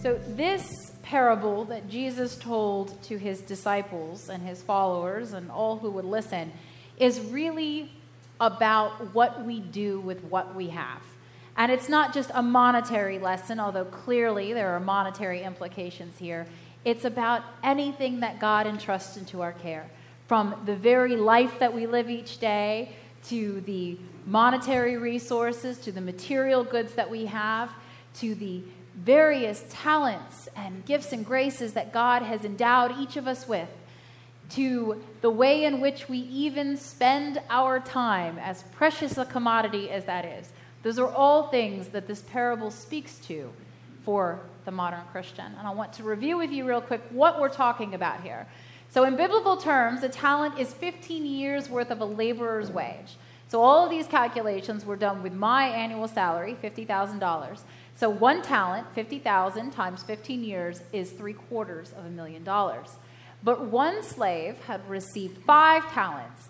So this parable that Jesus told to his disciples and his followers and all who would listen is really about what we do with what we have. And it's not just a monetary lesson, although clearly there are monetary implications here. It's about anything that God entrusts into our care, from the very life that we live each day to the monetary resources, to the material goods that we have, to the various talents and gifts and graces that God has endowed each of us with, to the way in which we even spend our time, as precious a commodity as that is. Those are all things that this parable speaks to for the modern Christian. And I want to review with you real quick what we're talking about here. So in biblical terms, a talent is 15 years worth of a laborer's wage. So all of these calculations were done with my annual salary, $50,000. So one talent, 50,000 times 15 years, is $750,000. But one slave had received 5 talents,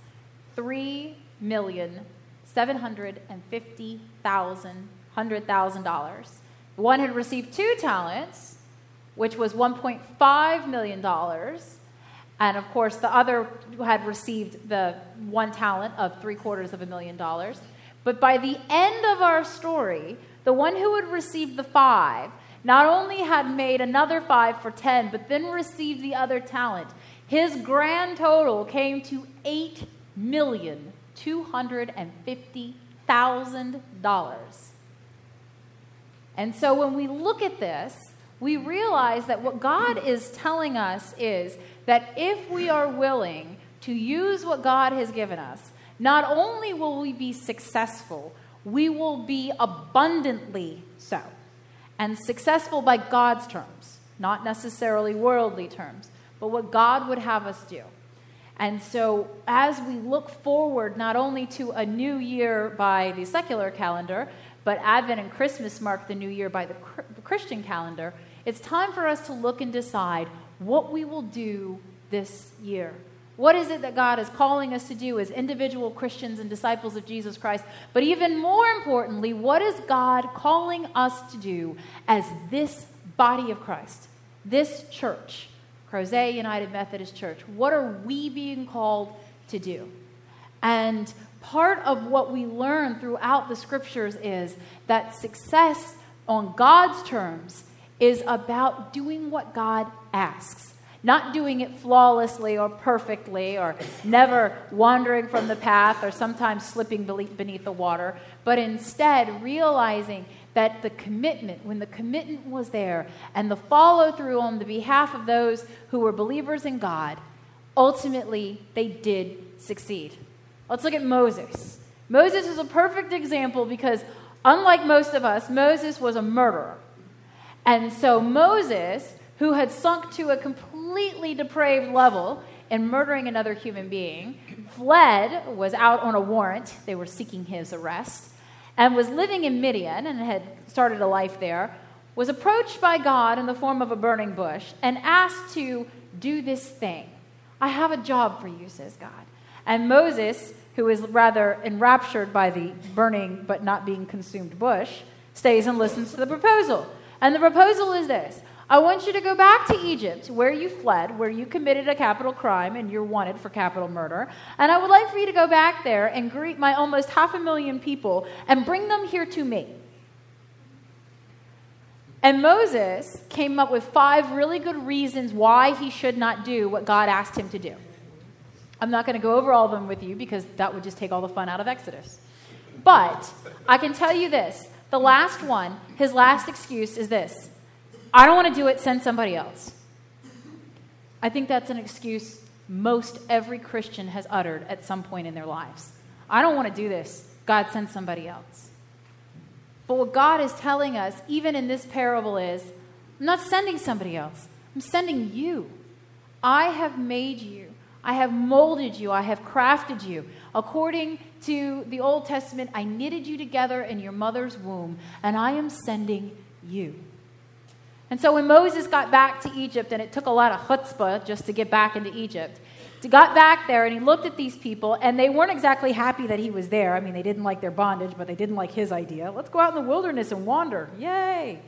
$3,750,000. One had received 2 talents, which was $1.5 million. And, of course, the other had received the 1 talent of $750,000. But by the end of our story, the one who had received the 5 not only had made another 5 for 10, but then received the other talent. His grand total came to $8,250,000. And so when we look at this, we realize that what God is telling us is that if we are willing to use what God has given us, not only will we be successful, we will be abundantly so. And successful by God's terms, not necessarily worldly terms, but what God would have us do. And so as we look forward not only to a new year by the secular calendar, but Advent and Christmas mark the new year by the Christian calendar, it's time for us to look and decide what we will do this year. What is it that God is calling us to do as individual Christians and disciples of Jesus Christ? But even more importantly, what is God calling us to do as this body of Christ, this church, Crozet United Methodist Church? What are we being called to do? And part of what we learn throughout the scriptures is that success on God's terms is about doing what God asks, not doing it flawlessly or perfectly or never wandering from the path or sometimes slipping beneath the water, but instead realizing that the commitment, when the commitment was there and the follow-through on the behalf of those who were believers in God, ultimately they did succeed. Let's look at Moses. Moses is a perfect example because, unlike most of us, Moses was a murderer. And so Moses, who had sunk to a completely depraved level in murdering another human being, fled, was out on a warrant. They were seeking his arrest, and was living in Midian and had started a life there, was approached by God in the form of a burning bush and asked to do this thing. I have a job for you, says God. And Moses, who is rather enraptured by the burning but not being consumed bush, stays and listens to the proposal. And the proposal is this: I want you to go back to Egypt, where you fled, where you committed a capital crime and you're wanted for capital murder. And I would like for you to go back there and greet my almost 500,000 people and bring them here to me. And Moses came up with 5 really good reasons why he should not do what God asked him to do. I'm not going to go over all of them with you because that would just take all the fun out of Exodus. But I can tell you this. The last one, his last excuse is this: I don't want to do it, send somebody else. I think that's an excuse most every Christian has uttered at some point in their lives. I don't want to do this, God, send somebody else. But what God is telling us, even in this parable, is I'm not sending somebody else. I'm sending you. I have made you. I have molded you. I have crafted you. According to the Old Testament, I knitted you together in your mother's womb, and I am sending you. And so when Moses got back to Egypt, and it took a lot of chutzpah just to get back into Egypt, he got back there and he looked at these people, and they weren't exactly happy that he was there. I mean, they didn't like their bondage, but they didn't like his idea. Let's go out in the wilderness and wander. Yay.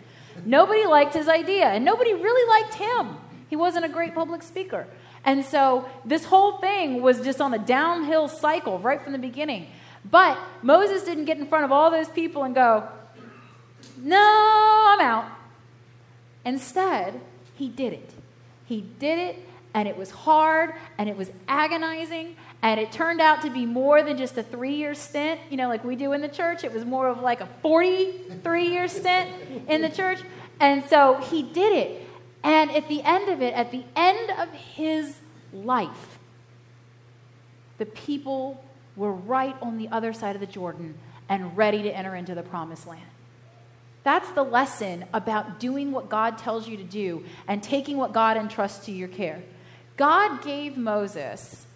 Nobody liked his idea, and nobody really liked him. He wasn't a great public speaker. And so this whole thing was just on a downhill cycle right from the beginning. But Moses didn't get in front of all those people and go, no, I'm out. Instead, he did it. He did it, and it was hard, and it was agonizing, and it turned out to be more than just a 3-year stint, you know, like we do in the church. It was more of like a 43-year stint in the church. And so he did it. And at the end of it, at the end of his life, the people were right on the other side of the Jordan and ready to enter into the promised land. That's the lesson about doing what God tells you to do and taking what God entrusts to your care. God gave Moses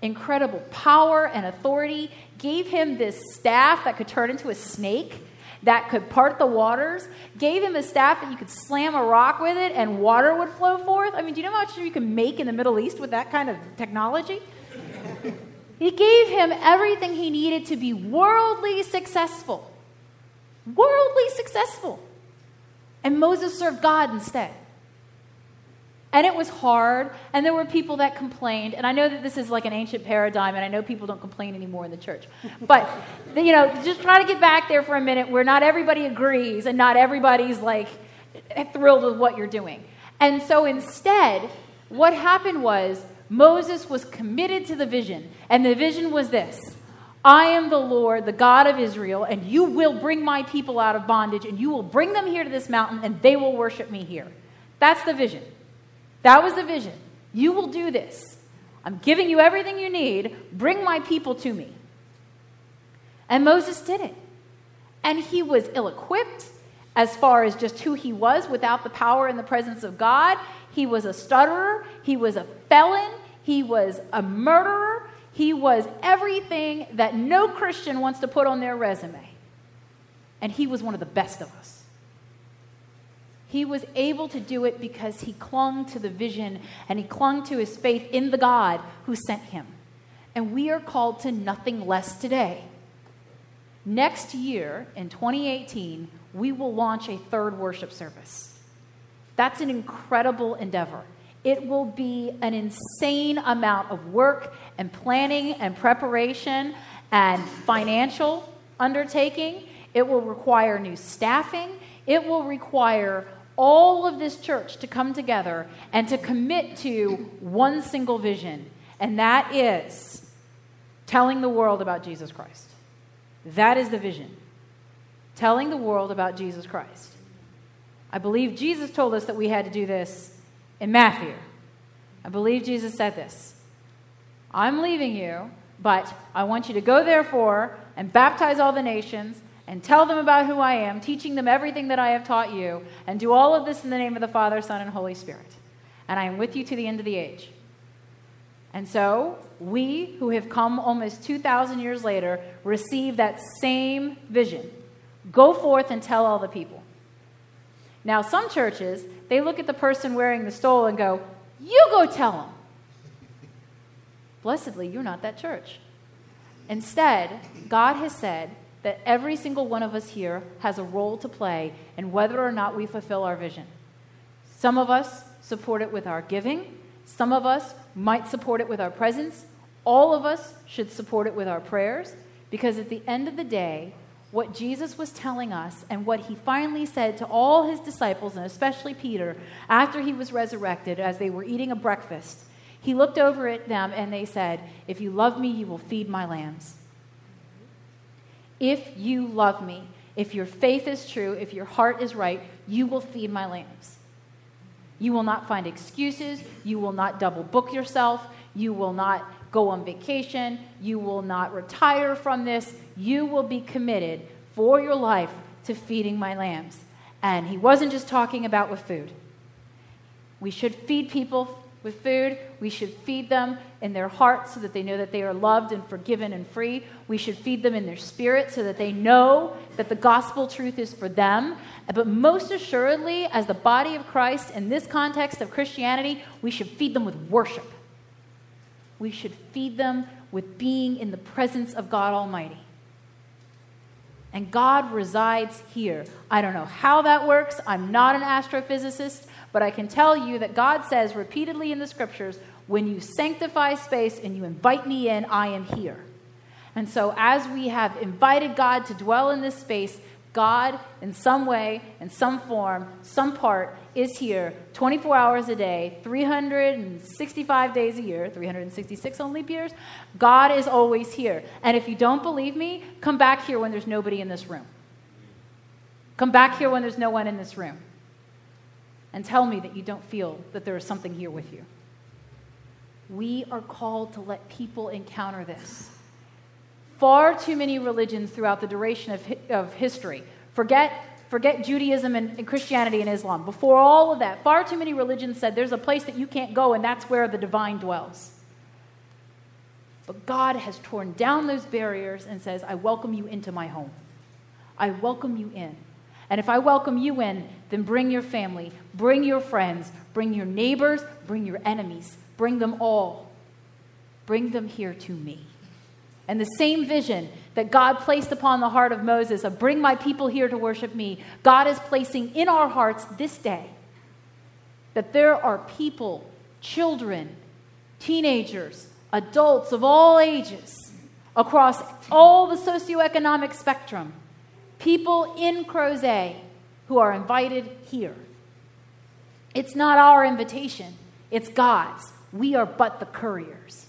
incredible power and authority, gave him this staff that could turn into a snake, that could part the waters, gave him a staff that you could slam a rock with it and water would flow forth. I mean, do you know how much you can make in the Middle East with that kind of technology? He gave him everything he needed to be worldly successful. Worldly successful. And Moses served God instead. And it was hard, and there were people that complained. And I know that this is like an ancient paradigm, and I know people don't complain anymore in the church. But, you know, just try to get back there for a minute where not everybody agrees and not everybody's, like, thrilled with what you're doing. And so instead, what happened was Moses was committed to the vision, and the vision was this: I am the Lord, the God of Israel, and you will bring my people out of bondage, and you will bring them here to this mountain, and they will worship me here. That's the vision. That was the vision. You will do this. I'm giving you everything you need. Bring my people to me. And Moses did it. And he was ill-equipped as far as just who he was without the power and the presence of God. He was a stutterer. He was a felon. He was a murderer. He was everything that no Christian wants to put on their resume. And he was one of the best of us. He was able to do it because he clung to the vision and he clung to his faith in the God who sent him. And we are called to nothing less today. Next year, in 2018, we will launch a third worship service. That's an incredible endeavor. It will be an insane amount of work and planning and preparation and financial undertaking. It will require new staffing. It will require all of this church to come together and to commit to one single vision, and that is telling the world about Jesus Christ. That is the vision, telling the world about Jesus Christ. I believe Jesus told us that we had to do this in Matthew. I believe Jesus said this: I'm leaving you, but I want you to go therefore and baptize all the nations and tell them about who I am, teaching them everything that I have taught you, and do all of this in the name of the Father, Son, and Holy Spirit. And I am with you to the end of the age. And so we, who have come almost 2,000 years later, receive that same vision. Go forth and tell all the people. Now, some churches, they look at the person wearing the stole and go, you go tell them. Blessedly, you're not that church. Instead, God has said that every single one of us here has a role to play in whether or not we fulfill our vision. Some of us support it with our giving. Some of us might support it with our presence. All of us should support it with our prayers, because at the end of the day, what Jesus was telling us and what he finally said to all his disciples, and especially Peter, after he was resurrected, as they were eating a breakfast, he looked over at them and they said, if you love me, you will feed my lambs. If you love me, if your faith is true, if your heart is right, you will feed my lambs. You will not find excuses. You will not double book yourself. You will not go on vacation. You will not retire from this. You will be committed for your life to feeding my lambs. And he wasn't just talking about with food. We should feed people with food. We should feed them in their hearts so that they know that they are loved and forgiven and free. We should feed them in their spirit so that they know that the gospel truth is for them. But most assuredly, as the body of Christ in this context of Christianity, we should feed them with worship. We should feed them with being in the presence of God Almighty. And God resides here. I don't know how that works. I'm not an astrophysicist, but I can tell you that God says repeatedly in the scriptures, when you sanctify space and you invite me in, I am here. And so as we have invited God to dwell in this space, God in some way, in some form, some part is here 24 hours a day, 365 days a year, 366 on leap years. God is always here. And if you don't believe me, come back here when there's nobody in this room. Come back here when there's no one in this room. And tell me that you don't feel that there is something here with you. We are called to let people encounter this. Far too many religions throughout the duration of history, forget Judaism and Christianity and Islam. Before all of that, far too many religions said there's a place that you can't go, and that's where the divine dwells. But God has torn down those barriers and says, I welcome you into my home. I welcome you in. And if I welcome you in, then bring your family, bring your friends, bring your neighbors, bring your enemies, bring them all. Bring them here to me. And the same vision that God placed upon the heart of Moses of bring my people here to worship me, God is placing in our hearts this day that there are people, children, teenagers, adults of all ages, across all the socioeconomic spectrum, people in Crozet who are invited here. It's not our invitation, it's God's. We are but the couriers.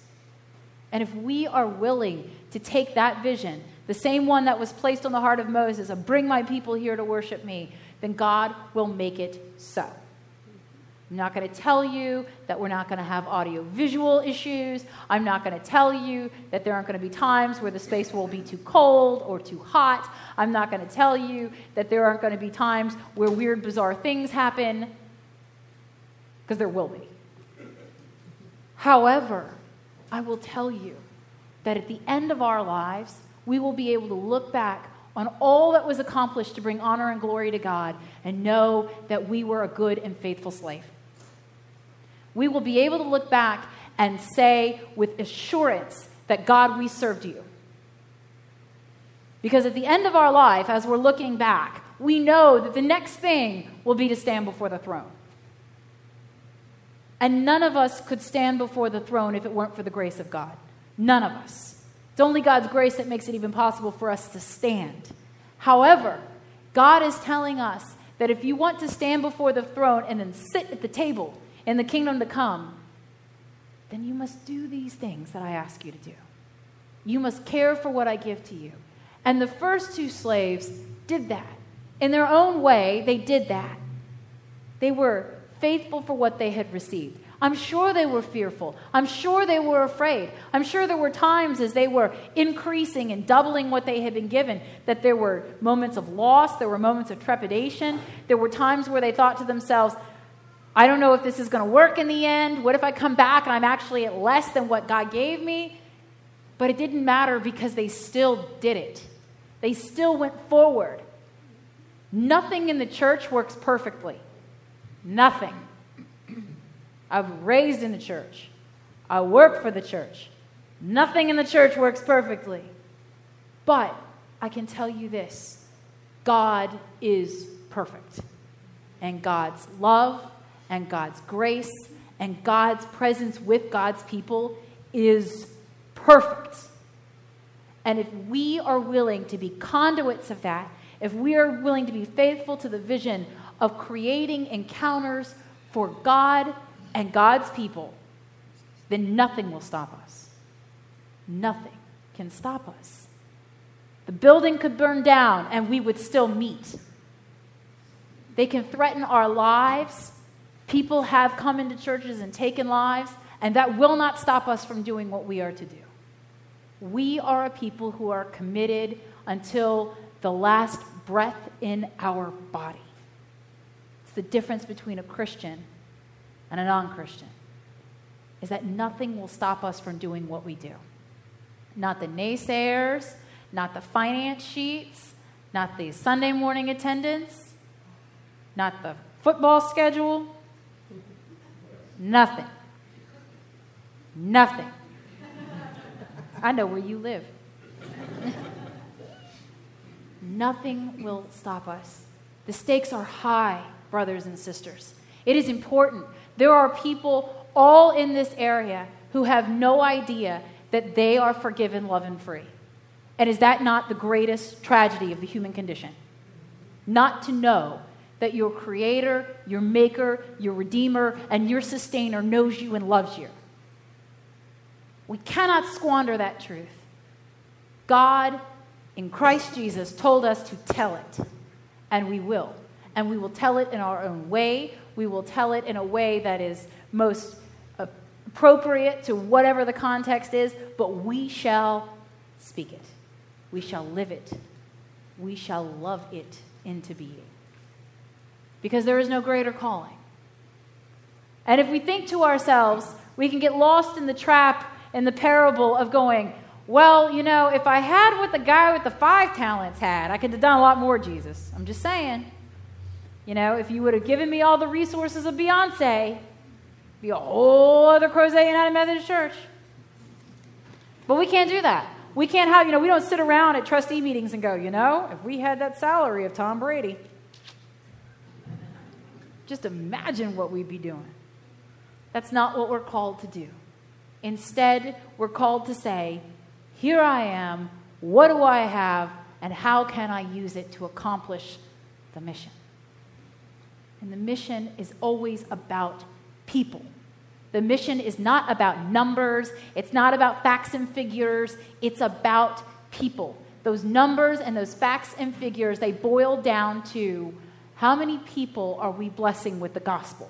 And if we are willing to take that vision, the same one that was placed on the heart of Moses, of bring my people here to worship me, then God will make it so. I'm not going to tell you that we're not going to have audio-visual issues. I'm not going to tell you that there aren't going to be times where the space will be too cold or too hot. I'm not going to tell you that there aren't going to be times where weird, bizarre things happen, because there will be. However, I will tell you that at the end of our lives, we will be able to look back on all that was accomplished to bring honor and glory to God and know that we were a good and faithful slave. We will be able to look back and say with assurance that, God, we served you. Because at the end of our life, as we're looking back, we know that the next thing will be to stand before the throne. And none of us could stand before the throne if it weren't for the grace of God. None of us. It's only God's grace that makes it even possible for us to stand. However, God is telling us that if you want to stand before the throne and then sit at the table in the kingdom to come, then you must do these things that I ask you to do. You must care for what I give to you. And the first two slaves did that. In their own way, they did that. They were faithful for what they had received. I'm sure they were fearful. I'm sure they were afraid. I'm sure there were times as they were increasing and doubling what they had been given that there were moments of loss, there were moments of trepidation. There were times where they thought to themselves, I don't know if this is going to work in the end. What if I come back and I'm actually at less than what God gave me? But it didn't matter because they still did it. They still went forward. Nothing in the church works perfectly. Nothing. I was raised in the church. I work for the church. Nothing in the church works perfectly. But I can tell you this. God is perfect. And God's love and God's grace and God's presence with God's people is perfect. And if we are willing to be conduits of that, if we are willing to be faithful to the vision of creating encounters for God and God's people, then nothing will stop us. Nothing can stop us. The building could burn down and we would still meet. They can threaten our lives. People have come into churches and taken lives, and that will not stop us from doing what we are to do. We are a people who are committed until the last breath in our body. The difference between a Christian and a non-Christian. is that nothing will stop us from doing what we do. Not the naysayers, not the finance sheets, not the Sunday morning attendance, not the football schedule. Nothing. Nothing. I know where you live. Nothing will stop us. The stakes are high, brothers and sisters. It is important. There are people all in this area who have no idea that they are forgiven, loved, and free. And is that not the greatest tragedy of the human condition? Not to know that your Creator, your Maker, your Redeemer, and your Sustainer knows you and loves you. We cannot squander that truth. God, in Christ Jesus, told us to tell it, and we will. And we will tell it in our own way. We will tell it in a way that is most appropriate to whatever the context is, but we shall speak it. We shall live it. We shall love it into being. Because there is no greater calling. And if we think to ourselves, we can get lost in the trap, in the parable of going, well, you know, if I had what the guy with the 5 talents had, I could have done a lot more, Jesus. I'm just saying. You know, if you would have given me all the resources of Beyonce, it'd be a whole other Crozet United Methodist Church. But we can't do that. We can't have, you know, we don't sit around at trustee meetings and go, you know, if we had that salary of Tom Brady, just imagine what we'd be doing. That's not what we're called to do. Instead, we're called to say, here I am, what do I have, and how can I use it to accomplish the mission? And the mission is always about people. The mission is not about numbers. It's not about facts and figures. It's about people. Those numbers and those facts and figures, they boil down to how many people are we blessing with the gospel?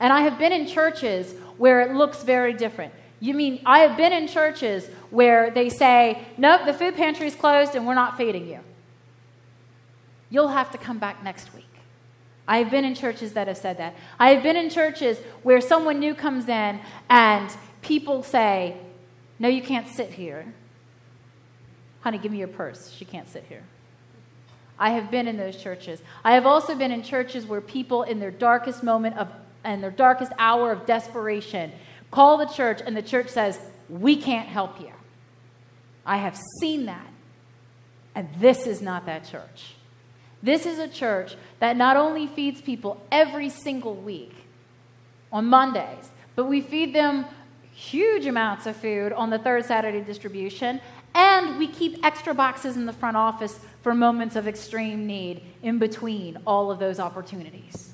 And I have been in churches where it looks very different. You mean, I have been in churches where they say, nope, the food pantry is closed and we're not feeding you. You'll have to come back next week. I have been in churches that have said that. I have been in churches where someone new comes in and people say, no, you can't sit here. Honey, give me your purse. She can't sit here. I have been in those churches. I have also been in churches where people in their darkest moment of and their darkest hour of desperation call the church, and the church says, we can't help you. I have seen that. And this is not that church. This is a church that not only feeds people every single week on Mondays, but we feed them huge amounts of food on the third Saturday distribution, and we keep extra boxes in the front office for moments of extreme need in between all of those opportunities.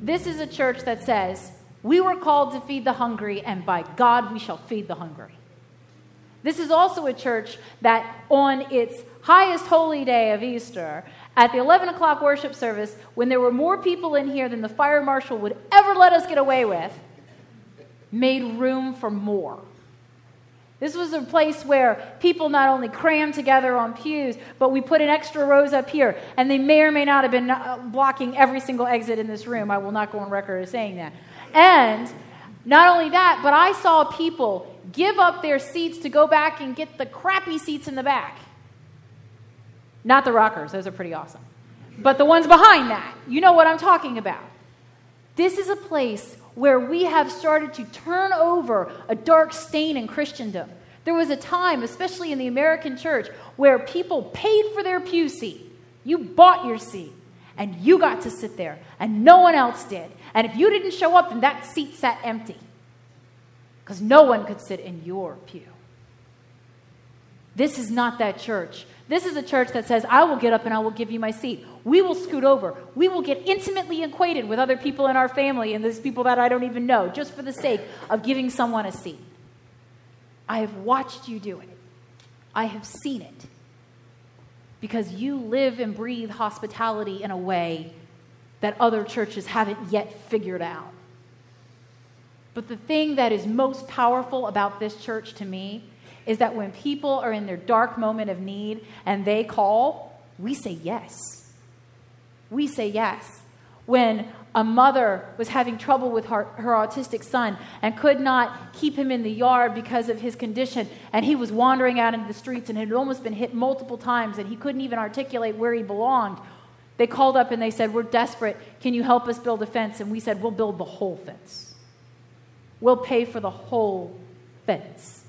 This is a church that says, we were called to feed the hungry, and by God, we shall feed the hungry. This is also a church that on its highest holy day of Easter, at the 11 o'clock worship service, when there were more people in here than the fire marshal would ever let us get away with, made room for more. This was a place where people not only crammed together on pews, but we put an extra rows up here, and they may or may not have been blocking every single exit in this room. I will not go on record as saying that. And not only that, but I saw people give up their seats to go back and get the crappy seats in the back. Not the rockers. Those are pretty awesome. But the ones behind that. You know what I'm talking about. This is a place where we have started to turn over a dark stain in Christendom. There was a time, especially in the American church, where people paid for their pew seat. You bought your seat, and you got to sit there, and no one else did. And if you didn't show up, then that seat sat empty, because no one could sit in your pew. This is not that church. This is a church that says, I will get up and I will give you my seat. We will scoot over. We will get intimately acquainted with other people in our family and those people that I don't even know, just for the sake of giving someone a seat. I have watched you do it. I have seen it. Because you live and breathe hospitality in a way that other churches haven't yet figured out. But the thing that is most powerful about this church to me is that when people are in their dark moment of need and they call, we say yes. We say yes. When A mother was having trouble with her autistic son and could not keep him in the yard because of his condition. And he was wandering out into the streets and had almost been hit multiple times, and he couldn't even articulate where he belonged. They called up and they said, "We're desperate. Can you help us build a fence?" And we said, "We'll build the whole fence. We'll pay for the whole fence."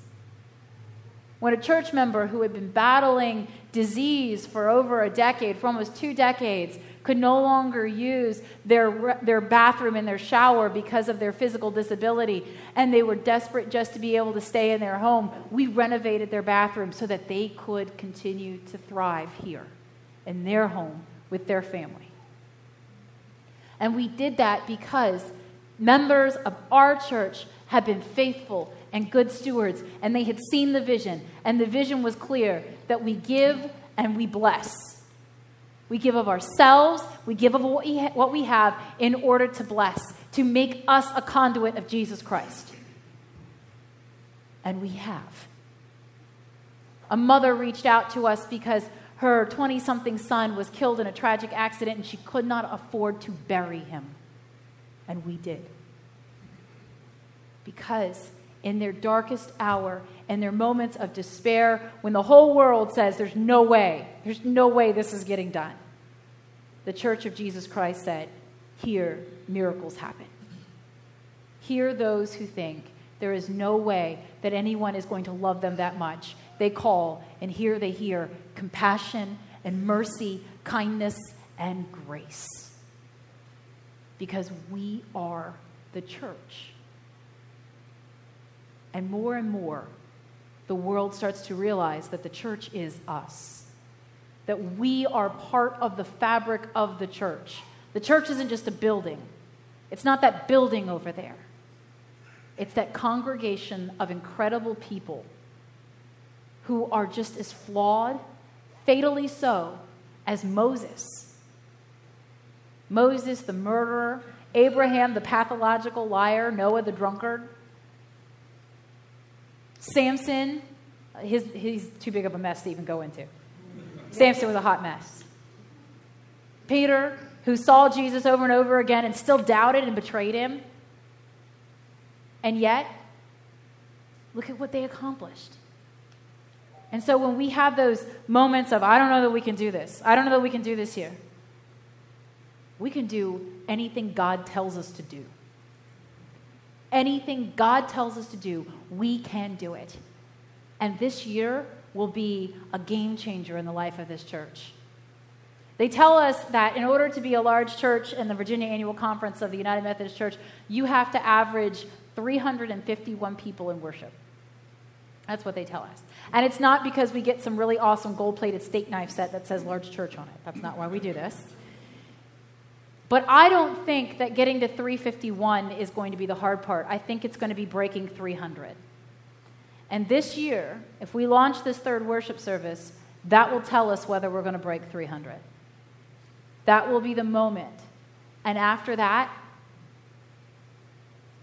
When a church member who had been battling disease for over a decade, for almost 2 decades, could no longer use their bathroom and their shower because of their physical disability, and they were desperate just to be able to stay in their home, we renovated their bathroom so that they could continue to thrive here in their home with their family. And we did that because members of our church had been faithful and good stewards, and they had seen the vision, and the vision was clear that we give and we bless. We give of ourselves, we give of what we have in order to bless, to make us a conduit of Jesus Christ. And we have. A mother reached out to us because her 20-something son was killed in a tragic accident, and she could not afford to bury him. And we did. Because in their darkest hour, in their moments of despair, when the whole world says, there's no way this is getting done, the Church of Jesus Christ said, here, miracles happen. Here, those who think there is no way that anyone is going to love them that much, they call, and here they hear compassion and mercy, kindness and grace. Because we are the church. And more, the world starts to realize that the church is us, that we are part of the fabric of the church. The church isn't just a building. It's not that building over there. It's that congregation of incredible people who are just as flawed, fatally so, as Moses. Moses, the murderer, Abraham, the pathological liar, Noah, the drunkard, Samson, he's too big of a mess to even go into. Samson was a hot mess. Peter, who saw Jesus over and over again and still doubted and betrayed him. And yet, look at what they accomplished. And so when we have those moments of, I don't know that we can do this. I don't know that we can do this here. We can do anything God tells us to do. Anything God tells us to do, we can do it. And this year will be a game changer in the life of this church. They tell us that in order to be a large church in the Virginia Annual Conference of the United Methodist Church, you have to average 351 people in worship. That's what they tell us. And it's not because we get some really awesome gold-plated steak knife set that says large church on it. That's not why we do this. But I don't think that getting to 351 is going to be the hard part. I think it's going to be breaking 300. And this year, if we launch this third worship service, that will tell us whether we're going to break 300. That will be the moment. And after that,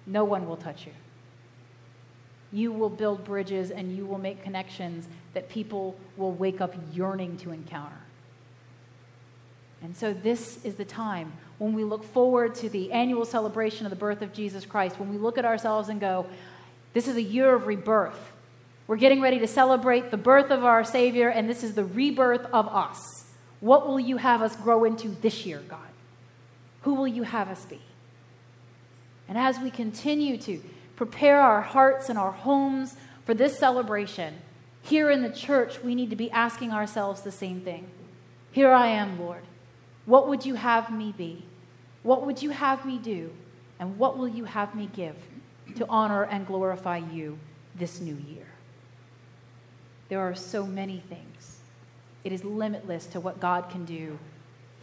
no one will touch you. You will build bridges and you will make connections that people will wake up yearning to encounter. And so this is the time when we look forward to the annual celebration of the birth of Jesus Christ, when we look at ourselves and go, this is a year of rebirth. We're getting ready to celebrate the birth of our Savior, and this is the rebirth of us. What will you have us grow into this year, God? Who will you have us be? And as we continue to prepare our hearts and our homes for this celebration, here in the church, we need to be asking ourselves the same thing. Here I am, Lord. What would you have me be? What would you have me do? And what will you have me give to honor and glorify you this new year? There are so many things. It is limitless to what God can do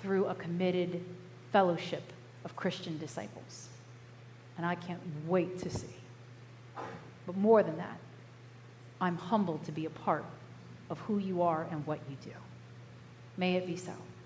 through a committed fellowship of Christian disciples. And I can't wait to see. But more than that, I'm humbled to be a part of who you are and what you do. May it be so.